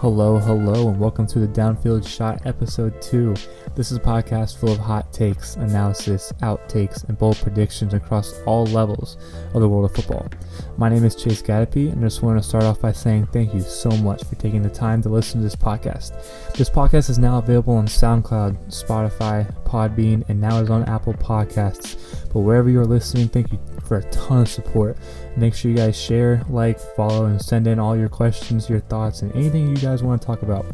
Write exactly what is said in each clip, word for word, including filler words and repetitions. Hello, hello, and welcome to the Downfield Shot Episode two. This is a podcast full of hot takes, analysis, outtakes, and bold predictions across all levels of the world of football. My name is Chace Gadapee, and I just want to start off by saying thank you so much for taking the time to listen to this podcast. This podcast is now available on SoundCloud, Spotify, Podbean, and now is on Apple Podcasts. But wherever you're listening, thank you for a ton of support. Make sure you guys share, like, follow, and send in all your questions, your thoughts, and anything you guys want to talk about.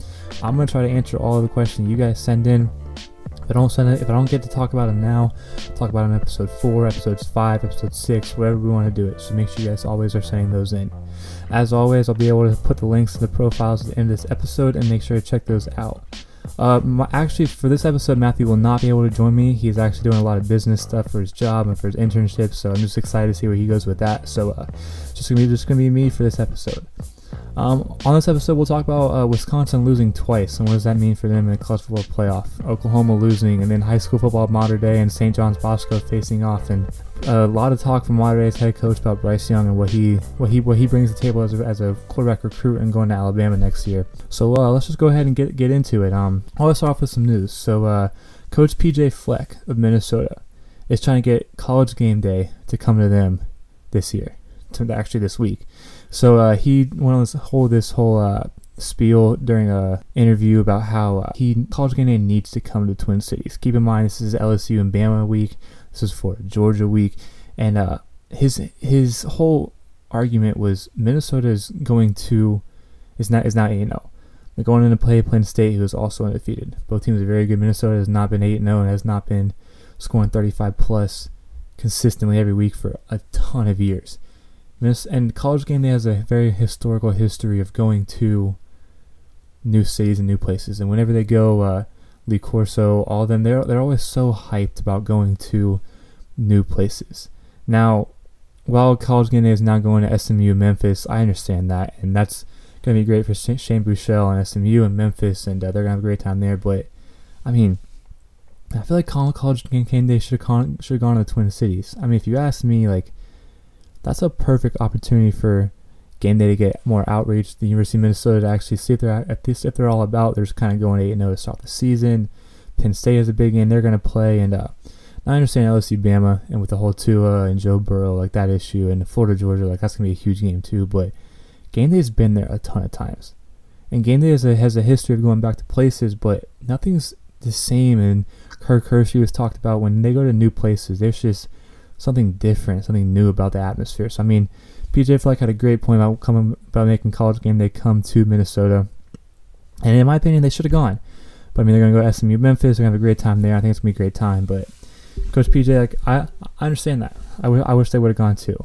I'm going to try to answer all of the questions you guys send in. If I don't send it, if I don't get to talk about it now, I'll talk about it in episode four, episodes five, episode six, wherever we want to do it. So make sure you guys always are sending those in. As always, I'll be able to put the links to the profiles at the end of this episode and make sure to check those out. Uh, my, actually, for this episode, Matthew will not be able to join me. He's actually doing a lot of business stuff for his job and for his internship, so I'm just excited to see where he goes with that. So uh, just gonna be just gonna be me for this episode. Um, on this episode, we'll talk about uh, Wisconsin losing twice, and what does that mean for them in the college football playoff? Oklahoma losing, and then high school football modern day and Saint John's Bosco facing off, and a lot of talk from modern day's head coach about Bryce Young and what he what he what he brings to the table as a, as a quarterback recruit and going to Alabama next year. So uh, let's just go ahead and get get into it. Um, I'll start off with some news. So uh, Coach P J. Fleck of Minnesota is trying to get College Game Day to come to them this year, to actually this week. So uh, he went on this whole this whole uh, spiel during a interview about how uh, he College Game Day needs to come to Twin Cities. Keep in mind, this is L S U and Bama week. This is for Georgia week, and uh, his his whole argument was Minnesota is going to is not is not eight and oh. They're going in to play Penn State, who is also undefeated. Both teams are very good. Minnesota has not been eight and oh and has not been scoring thirty-five plus consistently every week for a ton of years. And College Game Day has a very historical history of going to new cities and new places. And whenever they go, uh, Lee Corso, all of them, they're, they're always so hyped about going to new places. Now, while College Game Day is now going to S M U, Memphis, I understand that. And that's going to be great for Shane Bouchel and S M U and Memphis. And uh, they're going to have a great time there. But, I mean, I feel like College Game Day should have gone to the Twin Cities. I mean, if you ask me, like, that's a perfect opportunity for Game Day to get more outreach. The University of Minnesota to actually see if they're at least if they're all about. They're just kind of going eight and zero to start the season. Penn State is a big game. They're going to play, and uh, I understand L S U, Bama, and with the whole Tua and Joe Burrow like that issue, and Florida, Georgia, like that's going to be a huge game too. But Game Day's been there a ton of times, and Game Day has a, has a history of going back to places, but nothing's the same. And Kirk Hershey was talked about when they go to new places, there's just something different, something new about the atmosphere. So, I mean, P J. Fleck had a great point about coming, about making College Game Day come to Minnesota. And in my opinion, they should have gone. But, I mean, they're going to go to S M U, Memphis. They're going to have a great time there. I think it's going to be a great time. But Coach P J, like, I, I understand that. I, w- I wish they would have gone too.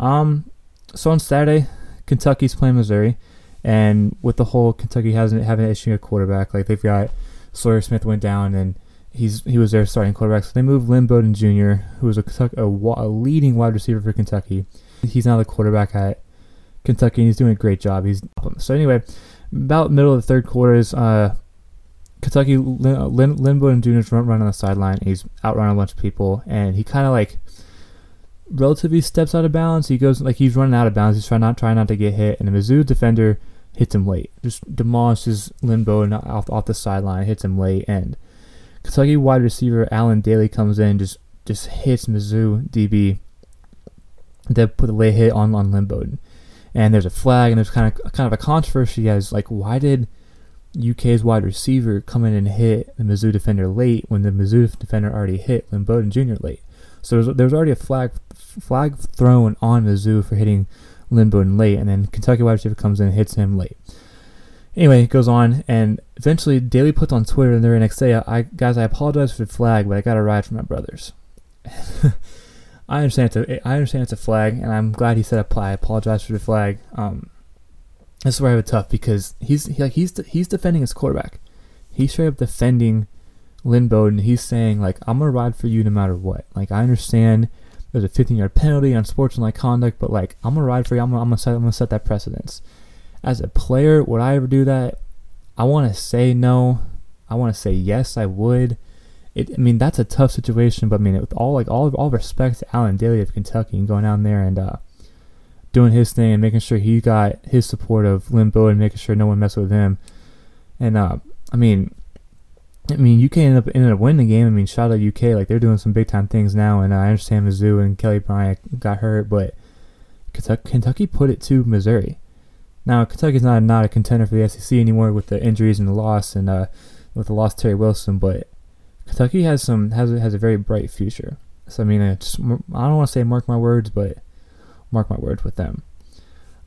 Um, so, on Saturday, Kentucky's playing Missouri. And with the whole Kentucky hasn't having an issue with quarterback, like they've got Sawyer Smith went down and He's he was their starting quarterback. So they moved Lynn Bowden Junior, who was a, a, a leading wide receiver for Kentucky. He's now the quarterback at Kentucky, and he's doing a great job. He's so anyway, about middle of the third quarter is uh, Kentucky. Lynn, Lynn Bowden Junior is running run on the sideline. He's outrunning a bunch of people, and he kind of like relatively steps out of bounds. He goes like he's running out of bounds. He's trying not trying not to get hit, and the Mizzou defender hits him late. Just demolishes Lynn Bowden off off the sideline. Hits him late and Kentucky wide receiver Allen Daly comes in, just just hits Mizzou D B. They put a late hit on on Lynn Bowden, and there's a flag, and there's kind of kind of a controversy as like why did U K's wide receiver come in and hit the Mizzou defender late when the Mizzou defender already hit Lynn Bowden Junior late? So there's there's already a flag flag thrown on Mizzou for hitting Lynn Bowden late, and then Kentucky wide receiver comes in and hits him late. Anyway, it goes on, and eventually Daly puts on Twitter and the very next day, I, guys, I apologize for the flag, but I got a ride from my brothers. I understand it's a, I understand it's a flag, and I'm glad he said I apologize for the flag. Um, this is where I have it tough because he's he, like he's de- he's defending his quarterback. He's straight up defending Lynn Bowden. He's saying like I'm gonna ride for you no matter what. Like I understand there's a fifteen-yard penalty on sportsmanlike conduct, but like I'm gonna ride for you. I'm gonna I'm gonna set, I'm gonna set that precedence. As a player, would I ever do that? I want to say no. I want to say yes, I would. It, I mean, that's a tough situation, but I mean, with all like all all respect to Allen Daly of Kentucky and going down there and uh, doing his thing and making sure he got his support of Lynn Bowden and making sure no one messed with him. And uh, I mean, I mean, U K ended up ended up winning the game. I mean, shout out U K, like they're doing some big time things now. And uh, I understand Mizzou and Kelly Bryant got hurt, but Kentucky put it to Missouri. Now Kentucky's not not a contender for the S E C anymore with the injuries and the loss and uh, with the loss of Terry Wilson, but Kentucky has some has has a very bright future. So I mean, I, just, I don't want to say mark my words, but mark my words with them.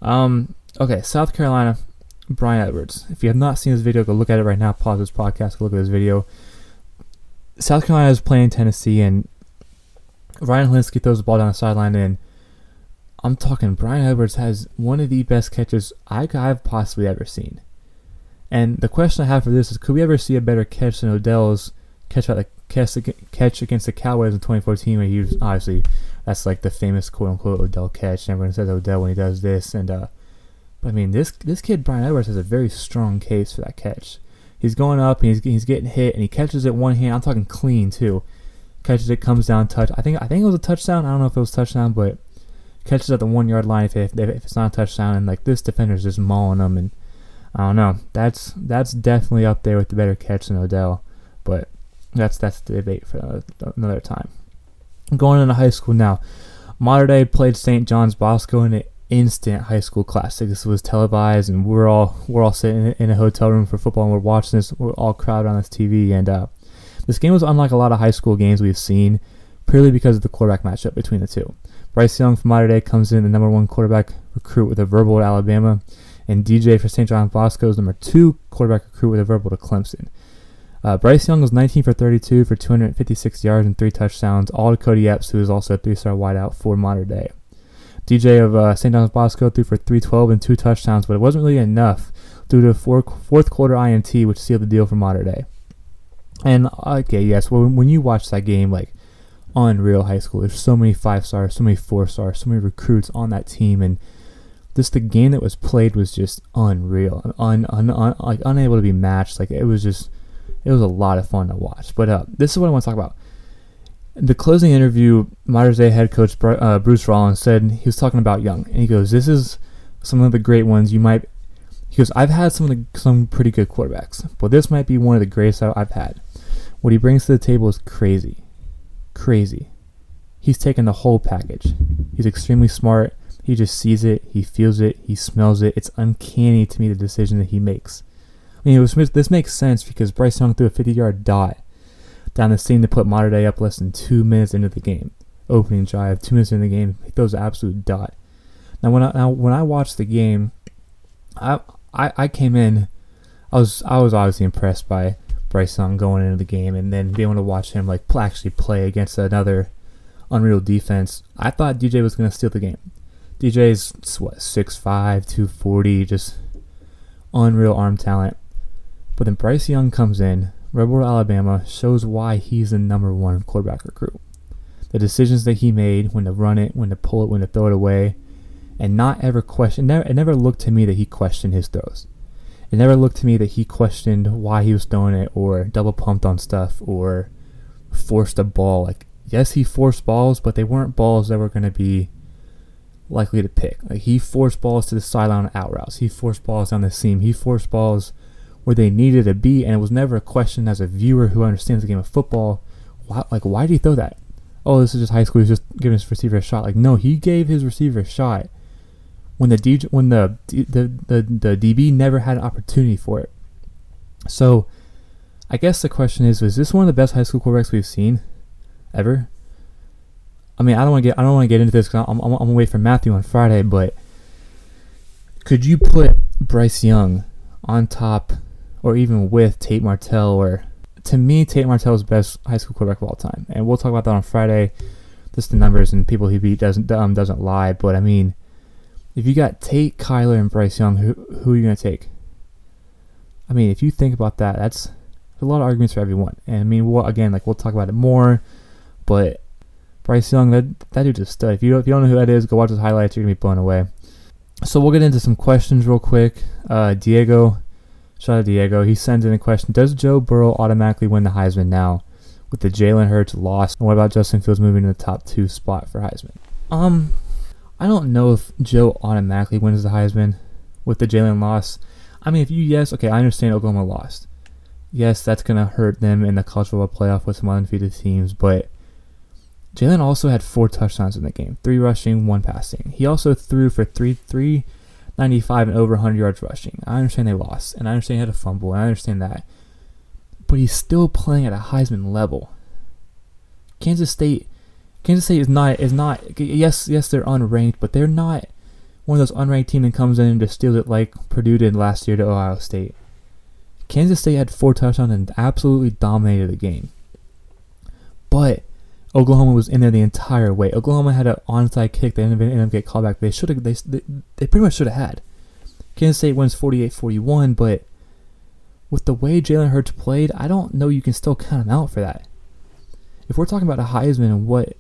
Um, okay, South Carolina. Bryan Edwards. If you have not seen this video, go look at it right now. Pause this podcast. Go look at this video. South Carolina is playing Tennessee, and Ryan Helinski throws the ball down the sideline, and I'm talking Bryan Edwards has one of the best catches I have possibly ever seen. And the question I have for this is, could we ever see a better catch than Odell's catch, like, catch against the Cowboys in twenty fourteen, where he was, obviously, that's like the famous quote-unquote Odell catch, and everyone says Odell when he does this, and uh, but I mean, this this kid Bryan Edwards has a very strong case for that catch. He's going up and he's he's getting hit and he catches it one hand. I'm talking clean too. Catches it, comes down, touch. I think I think it was a touchdown. I don't know if it was a touchdown, but catches at the one yard line if if, if it's not a touchdown. And like this defender's just mauling him. And I don't know. That's that's definitely up there with the better catch than Odell. But that's that's the debate for another time. Going into high school now. Modern Day played Saint John's Bosco in it. Instant high school classic. This was televised, and we're all we're all sitting in a hotel room for football, and we're watching this. We're all crowded on this T V, and uh, this game was unlike a lot of high school games we've seen, purely because of the quarterback matchup between the two. Bryce Young from Mater Dei comes in the number one quarterback recruit with a verbal to Alabama, and D J for Saint John Bosco is number two quarterback recruit with a verbal to Clemson. Uh, Bryce Young was nineteen for thirty-two for two hundred fifty-six yards and three touchdowns, all to Cody Epps, who is also a three-star wideout for Mater Dei. D J of uh, Saint John's Bosco threw for three twelve and two touchdowns, but it wasn't really enough due to a four, fourth quarter I N T, which sealed the deal for Mater Dei. And, okay, yes, well, when you watch that game, like, unreal high school, there's so many five-stars, so many four-stars, so many recruits on that team, and just the game that was played was just unreal, un, un, un, like, unable to be matched. Like, it was just, it was a lot of fun to watch. But uh, this is what I want to talk about. The closing interview, Mater Dei head coach uh, Bruce Rollins said, he was talking about Young, and he goes, "This is some of the great ones you might." He goes, "I've had some of the, some pretty good quarterbacks, but this might be one of the greatest I've had. What he brings to the table is crazy, crazy. He's taken the whole package. He's extremely smart. He just sees it, he feels it, he smells it. It's uncanny to me the decision that he makes. I mean, it was, this makes sense because Bryce Young threw a fifty-yard dot." Down the seam to put Mater Dei up less than two minutes into the game. Opening drive, two minutes into the game, he throws an absolute dot. Now when I now when I watched the game, I, I I came in, I was I was obviously impressed by Bryce Young going into the game and then being able to watch him like actually play against another unreal defense. I thought D J was going to steal the game. D J's what six five, two forty, just unreal arm talent. But then Bryce Young comes in. Rebel Alabama shows why he's the number one quarterback recruit. The decisions that he made, when to run it, when to pull it, when to throw it away, and not ever question. Never, it never looked to me that he questioned his throws. It never looked to me that he questioned why he was throwing it or double pumped on stuff or forced a ball. Like, yes, he forced balls, but they weren't balls that were going to be likely to pick. Like, he forced balls to the sideline on out routes. He forced balls down the seam. He forced balls where they needed to be, and it was never a question as a viewer who understands the game of football, why, like, why did he throw that? Oh, this is just high school, he's just giving his receiver a shot. Like, no, he gave his receiver a shot when the D J, when the the, the the D B never had an opportunity for it. So, I guess the question is, is this one of the best high school quarterbacks we've seen ever? I mean, I don't want to get I don't want to get into this because I'm, I'm, I'm gonna wait for Matthew on Friday, but could you put Bryce Young on top? Or even with Tate Martell, or to me, Tate Martell is the best high school quarterback of all time, and we'll talk about that on Friday. Just the numbers and people he beat doesn't um, doesn't lie, but I mean, if you got Tate, Kyler, and Bryce Young, who who are you gonna take? I mean, if you think about that, that's a lot of arguments for everyone. And I mean, we'll, again, like we'll talk about it more, but Bryce Young, that that dude's a stud. If you if you don't know who that is, go watch his highlights. You're gonna be blown away. So we'll get into some questions real quick. Uh, Diego. Shout out to Diego. He sends in a question. Does Joe Burrow automatically win the Heisman now with the Jalen Hurts loss? And what about Justin Fields moving to the top two spot for Heisman? Um, I don't know if Joe automatically wins the Heisman with the Jalen loss. I mean, if you, yes, okay, I understand Oklahoma lost. Yes, that's going to hurt them in the college football playoff with some undefeated teams, but Jalen also had four touchdowns in the game, three rushing, one passing. He also threw for three, three ninety-five and over one hundred yards rushing. I understand they lost, and I understand he had a fumble, and I understand that. But he's still playing at a Heisman level. Kansas State, Kansas State is not, is not, yes, yes, they're unranked, but they're not one of those unranked teams that comes in and just steals it like Purdue did last year to Ohio State. Kansas State had four touchdowns and absolutely dominated the game. But Oklahoma was in there the entire way. Oklahoma had an onside kick. They ended up getting called back. They should have. They, they pretty much should have had. Kansas State wins forty-eight forty-one, but with the way Jalen Hurts played, I don't know you can still count him out for that. If we're talking about a Heisman and what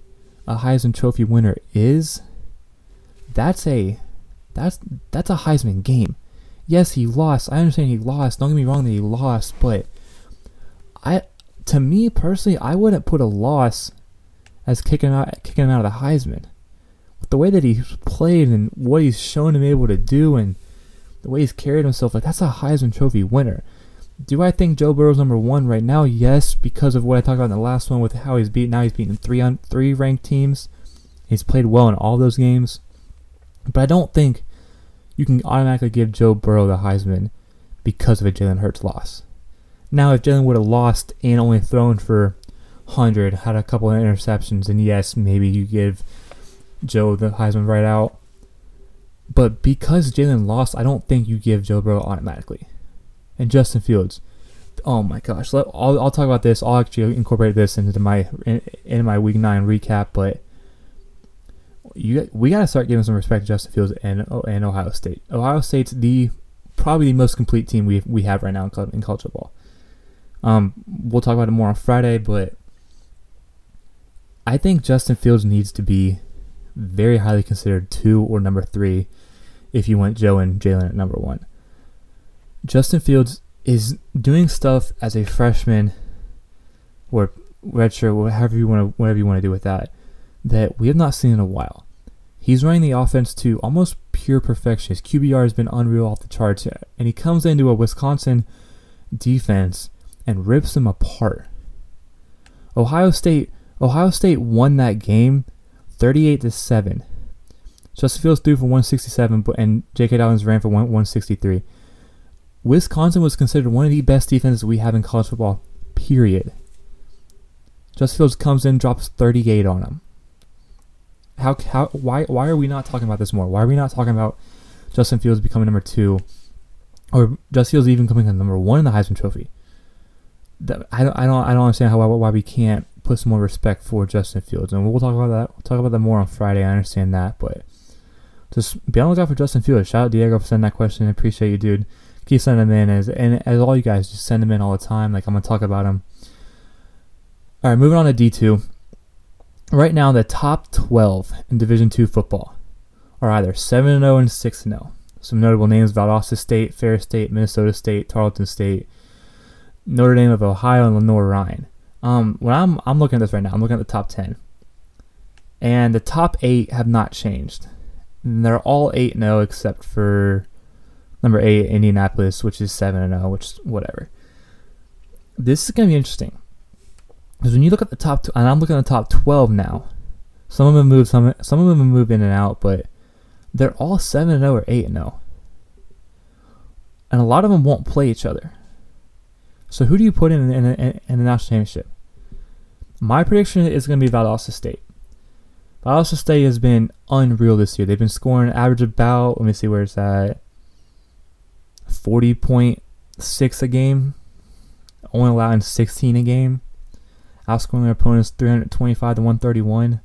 a Heisman Trophy winner is, that's a that's that's a Heisman game. Yes, he lost. I understand he lost. Don't get me wrong that he lost, but I, to me personally, I wouldn't put a loss as kicking out, kicking him out of the Heisman. With the way that he's played and what he's shown him able to do and the way he's carried himself, like, that's a Heisman Trophy winner. Do I think Joe Burrow's number one right now? Yes, because of what I talked about in the last one with how he's beaten. Now he's beaten three on three ranked teams. He's played well in all those games, but I don't think you can automatically give Joe Burrow the Heisman because of a Jalen Hurts loss. Now, if Jalen would have lost and only thrown for one hundred, had a couple of interceptions, and yes, maybe you give Joe the Heisman right out. But because Jalen lost, I don't think you give Joe Burrow automatically. And Justin Fields, oh my gosh! Let, I'll I'll talk about this. I'll actually incorporate this into my into my Week Nine recap. But you we gotta start giving some respect to Justin Fields and and Ohio State. Ohio State's the probably the most complete team we we have right now in college, in college football. Um, we'll talk about it more on Friday, but I think Justin Fields needs to be very highly considered two or number three if you want Joe and Jalen at number one. Justin Fields is doing stuff as a freshman or redshirt, whatever you want to, whatever you want to do with that, that we have not seen in a while. He's running the offense to almost pure perfection. His Q B R has been unreal off the charts, and he comes into a Wisconsin defense and rips them apart. Ohio State, Ohio State won that game, thirty-eight to seven. Justin Fields threw for one sixty-seven, and J K. Dobbins ran for one sixty-three. Wisconsin was considered one of the best defenses we have in college football, period. Justin Fields comes in, drops thirty-eight on him. How, how, why, why are we not talking about this more? Why are we not talking about Justin Fields becoming number two, or Justin Fields even coming to number one in the Heisman Trophy? That, I don't, I don't, I don't understand how why, why we can't put some more respect for Justin Fields, and we'll talk about that. We'll talk about that more on Friday. I understand that, but just be on the lookout for Justin Fields. Shout out Diego for sending that question. I appreciate you, dude. Keep sending them in, as and as all you guys, just send them in all the time. Like, I'm gonna talk about them. All right, moving on to D two. Right now, the top twelve in Division two football are either seven and zero and six and zero. Some notable names: Valdosta State, Fair State, Minnesota State, Tarleton State, Notre Dame of Ohio, and Lenore Ryan. Um, when I'm I'm looking at this right now, I'm looking at the top ten, and the top eight have not changed. And they're all eight and zero except for number eight, Indianapolis, which is seven and oh, which is whatever. This is going to be interesting. Because when you look at the top, tw- and I'm looking at the top twelve now, some of them move, some, some of them move in and out, but they're all seven and oh or eight and oh. And a lot of them won't play each other. So who do you put in in, in, in the national championship? My prediction is going to be Valdosta State. Valdosta State has been unreal this year. They've been scoring an average about, let me see where it's at, forty point six a game, only allowing sixteen a game, outscoring their opponents three twenty-five to one thirty-one.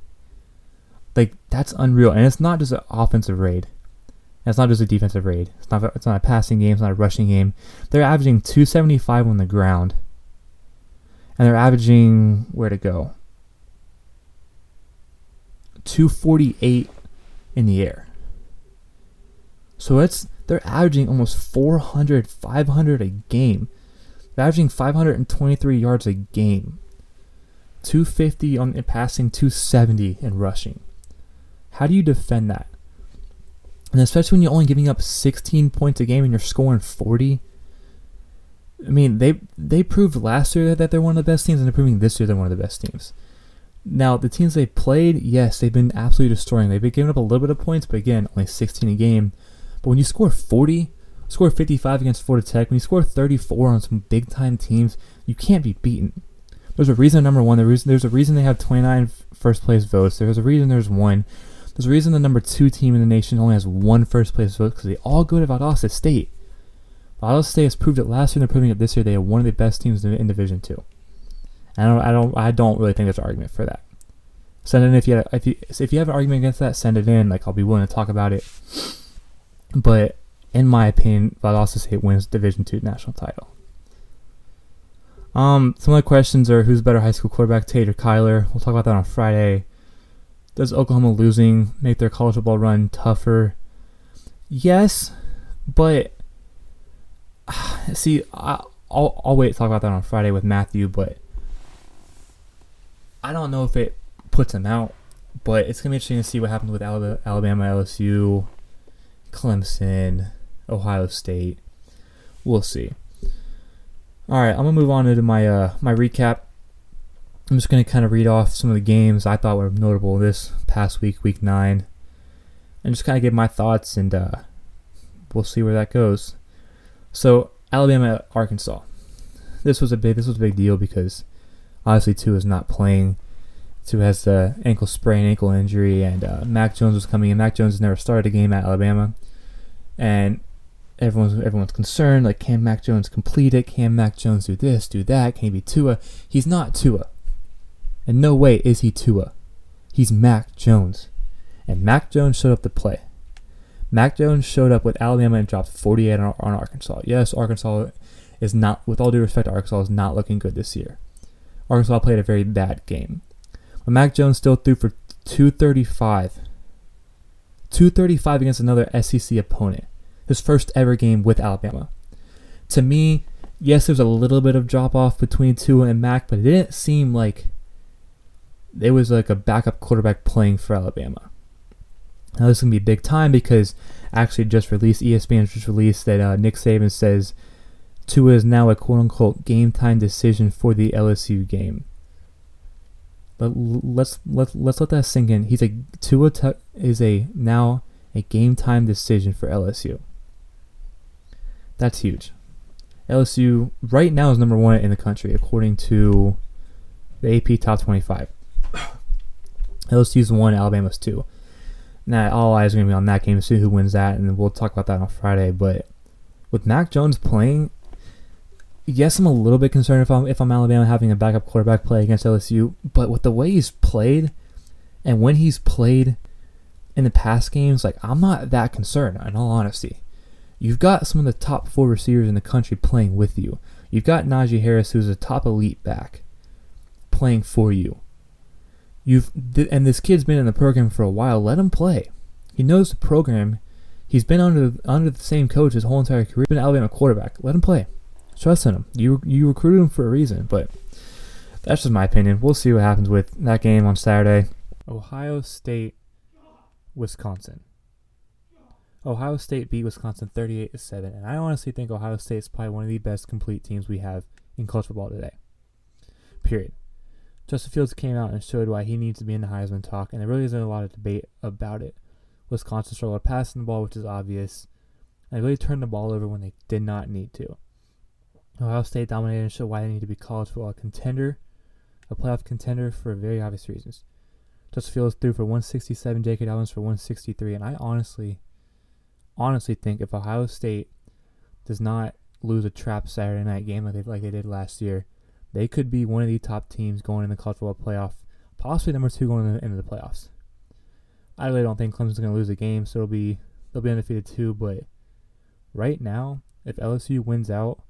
Like, that's unreal. And it's not just an offensive raid, and it's not just a defensive raid. It's not. It's not a passing game. It's not a rushing game. They're averaging two seventy-five on the ground, and they're averaging where to go two forty-eight in the air. So it's. They're averaging almost four hundred, five hundred a game. They're averaging five hundred twenty-three yards a game. two fifty on in passing, two seventy in rushing. How do you defend that? And especially when you're only giving up sixteen points a game and you're scoring forty. I mean, they they proved last year that they're one of the best teams, and they're proving this year they're one of the best teams. Now, the teams they've played, yes, they've been absolutely destroying. They've been giving up a little bit of points, but again, only sixteen a game. But when you score forty, score fifty-five against Florida Tech, when you score thirty-four on some big-time teams, you can't be beaten. There's a reason, number one, there's a reason they have twenty-nine first-place votes. There's a reason there's one. There's a reason the number two team in the nation only has one first-place vote, because they all go to Valdosta State. Valdosta State has proved it last year, and they're proving it this year. They are one of the best teams in Division two. I don't, I don't, I don't really think there's an argument for that. Send it in if you, have, if you, if you have an argument against that, send it in. Like, I'll be willing to talk about it. But in my opinion, Valdosta State wins Division two national title. Um, some of the questions are: who's better, high school quarterback, Tate or Kyler? We'll talk about that on Friday. Does Oklahoma losing make their college football run tougher? Yes, but see, I'll, I'll wait to talk about that on Friday with Matthew, but I don't know if it puts them out, but it's going to be interesting to see what happens with Alabama, L S U, Clemson, Ohio State. We'll see. All right, I'm going to move on to my uh, my recap. I'm just going to kind of read off some of the games I thought were notable this past week, week nine, and just kind of give my thoughts, and uh, we'll see where that goes. So, Alabama, Arkansas. This was a big, this was a big deal because obviously Tua is not playing. Tua has the ankle sprain, ankle injury, and uh, Mac Jones was coming in. Mac Jones never started a game at Alabama, and everyone's everyone's concerned, like, can Mac Jones complete it? Can Mac Jones do this, do that? Can he be Tua? He's not Tua. In no way is he Tua. He's Mac Jones. And Mac Jones showed up to play. Mac Jones showed up with Alabama and dropped forty-eight on, on Arkansas. Yes, Arkansas is not, with all due respect, Arkansas is not looking good this year. Arkansas played a very bad game. But Mac Jones still threw for two thirty-five. two thirty-five against another S E C opponent. His first ever game with Alabama. To me, yes, there's a little bit of drop-off between Tua and Mac, but it didn't seem like it was like a backup quarterback playing for Alabama. Now, this is going to be big time because actually just released, E S P N just released that uh, Nick Saban says Tua is now a quote-unquote game-time decision for the L S U game. But let's let's let's let that sink in. He's a Tua t- is a now a game-time decision for L S U. That's huge. L S U right now is number one in the country according to the A P Top twenty-five. L S U's one, Alabama's two. Now all eyes are going to be on that game to see who wins that, and we'll talk about that on Friday. But with Mac Jones playing, yes, I'm a little bit concerned if I'm if I'm Alabama having a backup quarterback play against L S U. But with the way he's played, and when he's played in the past games, like, I'm not that concerned. In all honesty, you've got some of the top four receivers in the country playing with you. You've got Najee Harris, who's a top elite back, playing for you. You've th- and this kid's been in the program for a while. Let him play. He knows the program. He's been under under the same coach his whole entire career. He's been an Alabama quarterback. Let him play. Trust in him. You you recruited him for a reason, but that's just my opinion. We'll see what happens with that game on Saturday. Ohio State, Wisconsin. Ohio State beat Wisconsin thirty-eight to seven, and I honestly think Ohio State is probably one of the best complete teams we have in college football today. Period. Justin Fields came out and showed why he needs to be in the Heisman talk, and there really isn't a lot of debate about it. Wisconsin struggled passing the ball, which is obvious, and they really turned the ball over when they did not need to. Ohio State dominated and showed why they need to be college football contender, a playoff contender for very obvious reasons. Justin Fields threw for one sixty-seven, J K. Dobbins for one sixty-three, and I honestly, honestly think if Ohio State does not lose a trap Saturday night game like they, like they did last year, they could be one of the top teams going in the college football playoff, possibly number two going into the, into the playoffs. I really don't think Clemson's going to lose a game, so it'll be they'll be undefeated too. But right now, if L S U wins out,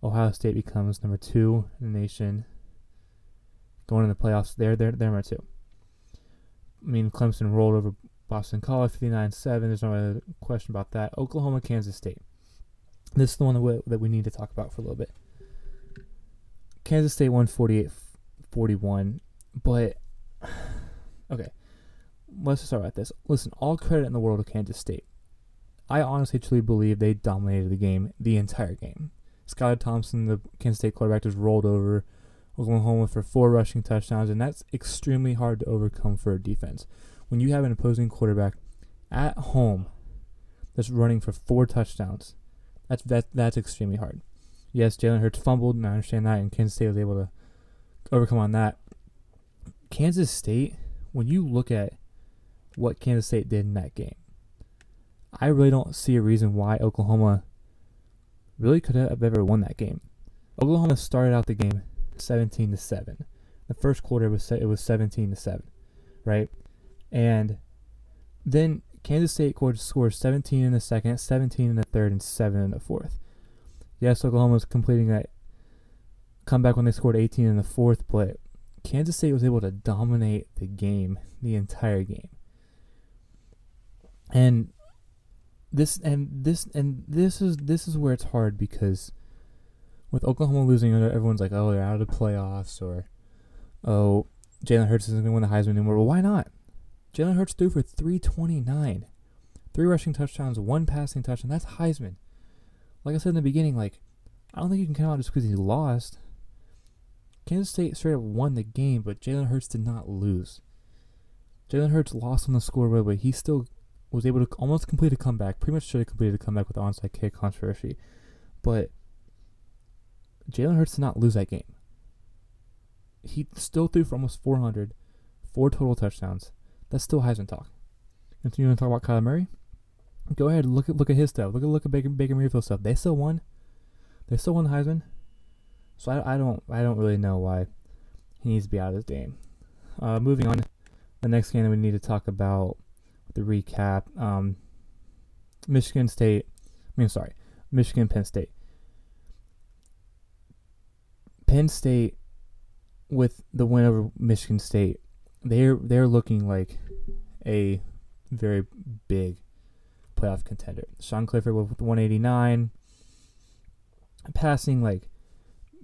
Ohio State becomes number two in the nation going in the playoffs. They're they're they're number two. I mean, Clemson rolled over Boston College fifty-nine seven. There's no other question about that. Oklahoma, Kansas State. This is the one that we, that we need to talk about for a little bit. Kansas State won forty-eight forty-one, but okay, let's just start with this. Listen, all credit in the world to Kansas State. I honestly truly believe they dominated the game the entire game. Skylar Thompson, the Kansas State quarterback, just rolled over Oklahoma for four rushing touchdowns, and that's extremely hard to overcome for a defense. When you have an opposing quarterback at home that's running for four touchdowns, that's that, that's extremely hard. Yes, Jalen Hurts fumbled, and I understand that, and Kansas State was able to overcome on that. Kansas State, when you look at what Kansas State did in that game, I really don't see a reason why Oklahoma really could have ever won that game. Oklahoma started out the game seventeen to seven. The first quarter it was it was seventeen to seven, right? And then Kansas State scored seventeen in the second, seventeen in the third, and seven in the fourth. Yes, Oklahoma was completing that comeback when they scored eighteen in the fourth, but Kansas State was able to dominate the game, the entire game. And this and this and this is this is where it's hard, because with Oklahoma losing, everyone's like, oh, they're out of the playoffs, or oh, Jalen Hurts isn't going to win the Heisman anymore. Well, why not? Jalen Hurts threw for three twenty-nine, three rushing touchdowns, one passing touchdown. That's Heisman. Like I said in the beginning, like I don't think you can count out just because he lost. Kansas State straight up won the game, but Jalen Hurts did not lose. Jalen Hurts lost on the scoreboard, but he still was able to almost complete a comeback. Pretty much should have completed a comeback with the onside kick controversy, but Jalen Hurts did not lose that game. He still threw for almost four hundred, four total touchdowns. That's still Heisman talk. And so you want to talk about Kyler Murray? Go ahead, look at look at his stuff. Look at look at Baker Baker Mayfield's stuff. They still won. They still won the Heisman. So I, I don't I don't really know why he needs to be out of this game. Uh, moving on, the next game that we need to talk about with the recap. Um, Michigan State. I mean, sorry, Michigan Penn State. Penn State, with the win over Michigan State, they're they're looking like a very big playoff contender. Sean Clifford with one eighty-nine passing. Like,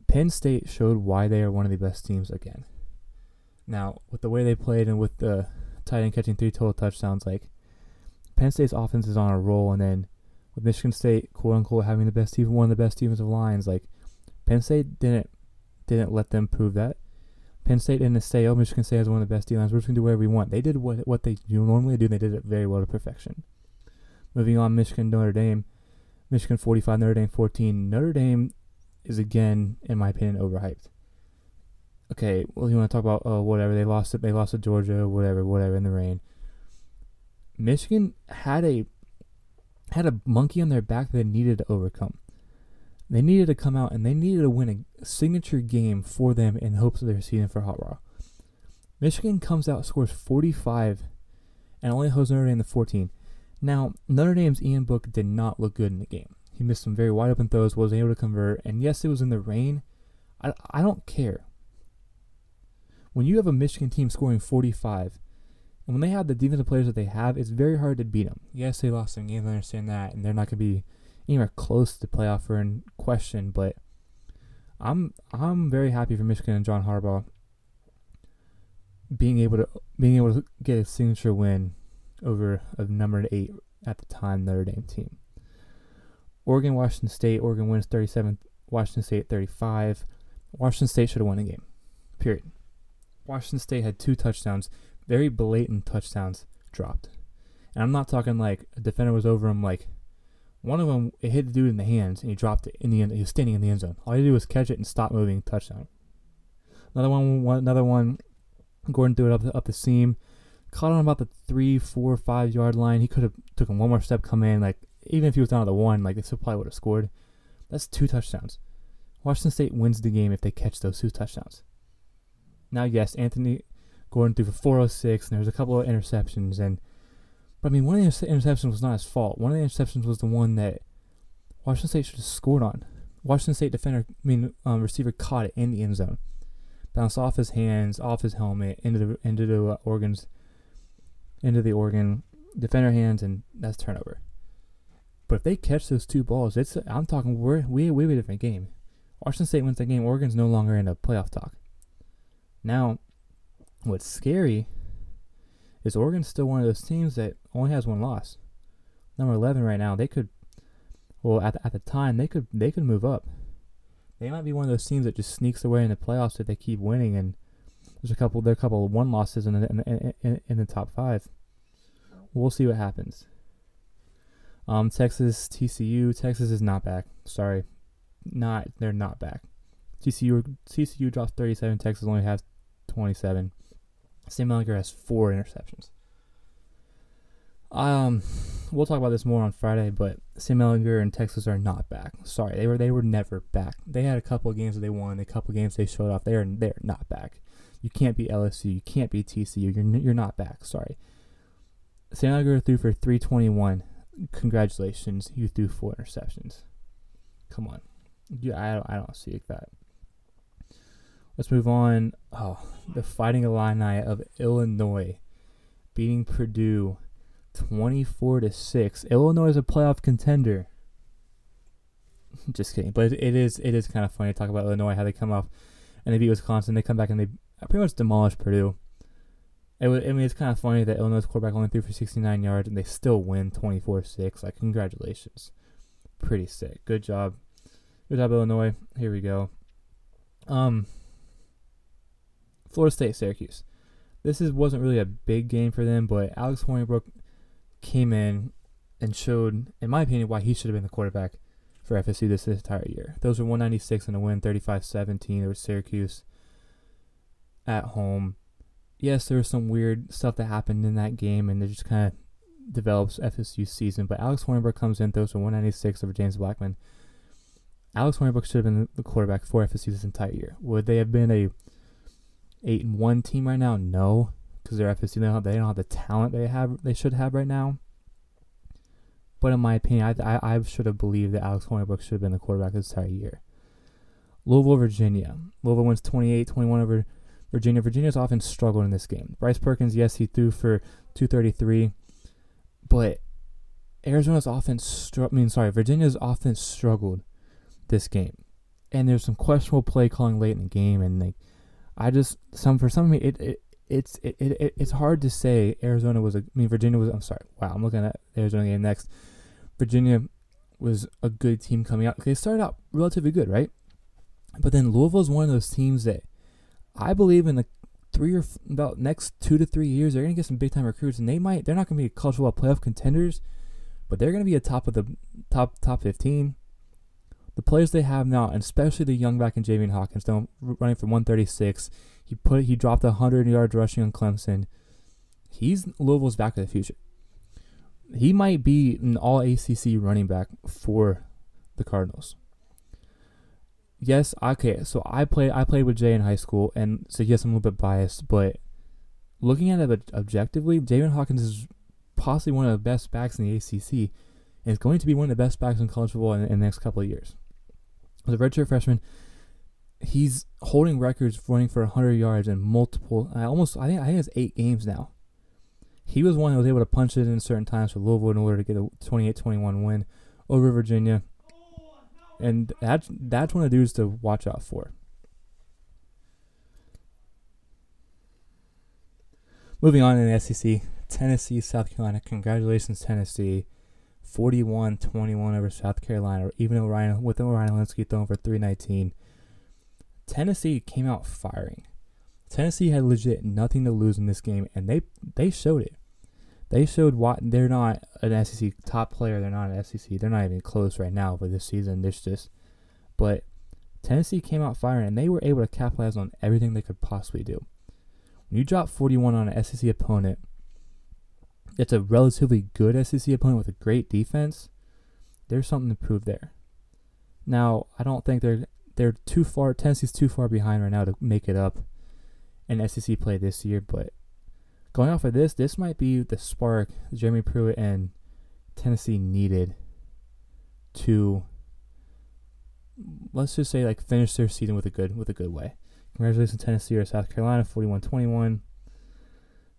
Penn State showed why they are one of the best teams again. Now, with the way they played and with the tight end catching three total touchdowns, like, Penn State's offense is on a roll, and then with Michigan State, quote unquote, having the best team, one of the best defensive lines, like, Penn State didn't didn't let them prove that. Penn State didn't say, "Oh, Michigan State has one of the best D-lines. We're just gonna do whatever we want." They did what what they normally do. And they did it very well to perfection. Moving on, Michigan Notre Dame, Michigan forty-five, Notre Dame fourteen. Notre Dame is again, in my opinion, overhyped. Okay, well, you want to talk about oh whatever they lost it, they lost to Georgia, whatever, whatever in the rain. Michigan had a had a monkey on their back that they needed to overcome. They needed to come out and they needed to win a signature game for them in hopes of their season for Hot Raw. Michigan comes out, scores forty-five, and only holds Notre Dame to fourteen. Now, Notre Dame's Ian Book did not look good in the game. He missed some very wide open throws, wasn't able to convert, and yes, it was in the rain. I, I don't care. When you have a Michigan team scoring forty-five, and when they have the defensive players that they have, it's very hard to beat them. Yes, they lost some games, I understand that, and they're not going to be anywhere close to playoff or in question, but I'm I'm very happy for Michigan and John Harbaugh being able to being able to get a signature win over a number eight at the time Notre Dame team. Oregon, Washington State. Oregon wins thirty-seven. Washington State thirty-five. Washington State should have won the game. Period. Washington State had two touchdowns, very blatant touchdowns dropped, and I'm not talking like a defender was over him like. One of them, it hit the dude in the hands, and he dropped it in the end. He was standing in the end zone. All he did was catch it and stop moving, touchdown. Another one, one another one. Gordon threw it up the, up the seam, caught on about the three, four, five yard line. He could have took him one more step, come in. Like, even if he was down to the one, like, they still probably would have scored. That's two touchdowns. Washington State wins the game if they catch those two touchdowns. Now, yes, Anthony Gordon threw for four oh six, and there was a couple of interceptions, and. But, I mean, one of the interceptions was not his fault. One of the interceptions was the one that Washington State should have scored on. Washington State defender, I mean, um, receiver caught it in the end zone. Bounced off his hands, off his helmet, into the into the uh, Oregon's, into the Oregon defender hands, and that's turnover. But if they catch those two balls, it's I'm talking we're, we we have a different game. Washington State wins that game. Oregon's no longer in a playoff talk. Now, what's scary is Oregon's still one of those teams that only has one loss. number eleven right now, they could, well, at the, at the time, they could they could move up. They might be one of those teams that just sneaks away in the playoffs if they keep winning. And there's a couple, there are a couple of one losses in the, in, the, in, in the top five. We'll see what happens. Um, Texas, T C U, Texas is not back. Sorry, not they're not back. T C U, T C U drops thirty-seven. Texas only has twenty-seven. Sam Ellinger has four interceptions. Um, we'll talk about this more on Friday, but Sam Ellinger and Texas are not back. Sorry, they were they were never back. They had a couple of games that they won, a couple of games they showed off. They are they're not back. You can't beat L S U. You can't beat T C U. You're you're not back. Sorry. Sam Ellinger threw for three twenty-one. Congratulations, you threw four interceptions. Come on, yeah, I don't, I don't see it that. Let's move on. Oh, the Fighting Illini of Illinois beating Purdue twenty-four to six. Illinois is a playoff contender. Just kidding, but it, it is it is kind of funny to talk about Illinois, how they come off and they beat Wisconsin, they come back and they pretty much demolish Purdue. It was, I mean, it's kind of funny that Illinois' quarterback only threw for sixty-nine yards, and they still win twenty-four six. Like, congratulations. Pretty sick. Good job. Good job, Illinois. Here we go. Um, Florida State, Syracuse. This is wasn't really a big game for them, but Alex Hornibrook came in and showed, in my opinion, why he should have been the quarterback for F S U this, this entire year. Those were one ninety-six in a win, thirty-five seventeen over Syracuse at home. Yes, there was some weird stuff that happened in that game, and it just kind of develops F S U's season. But Alex Hornibrook comes in, throws a one ninety-six over James Blackman. Alex Hornibrook should have been the quarterback for F S U this entire year. Would they have been a eight and one team right now? No, because they're F S U. They don't have, they don't have the talent they have. They should have right now. But in my opinion, I I, I should have believed that Alex Hornibrook should have been the quarterback this entire year. Louisville, Virginia. Louisville wins twenty-eight twenty-one over Virginia. Virginia's offense struggled in this game. Bryce Perkins, yes, he threw for two thirty-three, but Arizona's offense, str- I mean, sorry, Virginia's offense struggled this game, and there's some questionable play calling late in the game, and like, I just some for some it it it's it, it it's hard to say Arizona was a. I mean, Virginia was. I'm sorry. Wow, I'm looking at Arizona game next. Virginia was a good team coming out. They started out relatively good, right? But then Louisville is one of those teams that, I believe, in the three or f- about next two to three years, they're gonna get some big time recruits, and they might they're not gonna be college football playoff contenders, but they're gonna be a top of the top top fifteen. The players they have now, and especially the young back in Javion Hawkins, don't running for one thirty-six. He put he dropped a hundred yards rushing on Clemson. He's Louisville's back of the future. He might be an all A C C running back for the Cardinals. Yes, okay, so I played I played with Jay in high school, and so yes, I'm a little bit biased, but looking at it objectively, Javion Hawkins is possibly one of the best backs in the A C C, and is going to be one of the best backs in college football in, in the next couple of years. As a redshirt freshman, he's holding records for running for one hundred yards in multiple, I almost, I think, I think it's eight games now. He was one that was able to punch it in certain times for Louisville in order to get a twenty-eight twenty-one win over Virginia. And that's, that's one of the dudes to watch out for. Moving on in the S E C, Tennessee, South Carolina. Congratulations, Tennessee. forty-one twenty-one over South Carolina. Even though Ryan, with Ryan Olinsky throwing for three nineteen. Tennessee came out firing. Tennessee had legit nothing to lose in this game, and they, they showed it. They showed why they're not an S E C top player. They're not an S E C. They're not even close right now for this season. There's just, but Tennessee came out firing, and they were able to capitalize on everything they could possibly do. When you drop forty-one on an S E C opponent, it's a relatively good S E C opponent with a great defense. There's something to prove there. Now, I don't think they're they're too far. Tennessee's too far behind right now to make it up in S E C play this year, but. Going off of this, this might be the spark Jeremy Pruitt and Tennessee needed to, let's just say, like, finish their season with a good with a good way. Congratulations, Tennessee or South Carolina, forty-one twenty-one.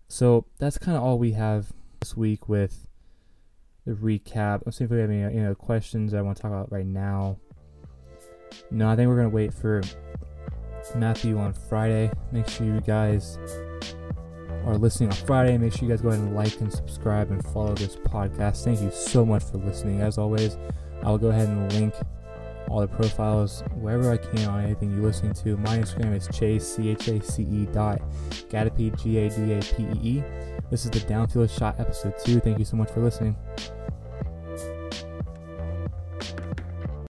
So that's kind of all we have this week with the recap. I'm seeing if we have any you know questions I want to talk about right now. No, I think we're gonna wait for Matthew on Friday. Make sure you guys are listening on Friday, make sure you guys go ahead and like and subscribe and follow this podcast. Thank you so much for listening. As always, I'll go ahead and link all the profiles wherever I can on anything you're listening to. My Instagram is Chace, C H A C E dot Gadapee, G A D A P E E. This is the Downfield Shot episode two. Thank you so much for listening.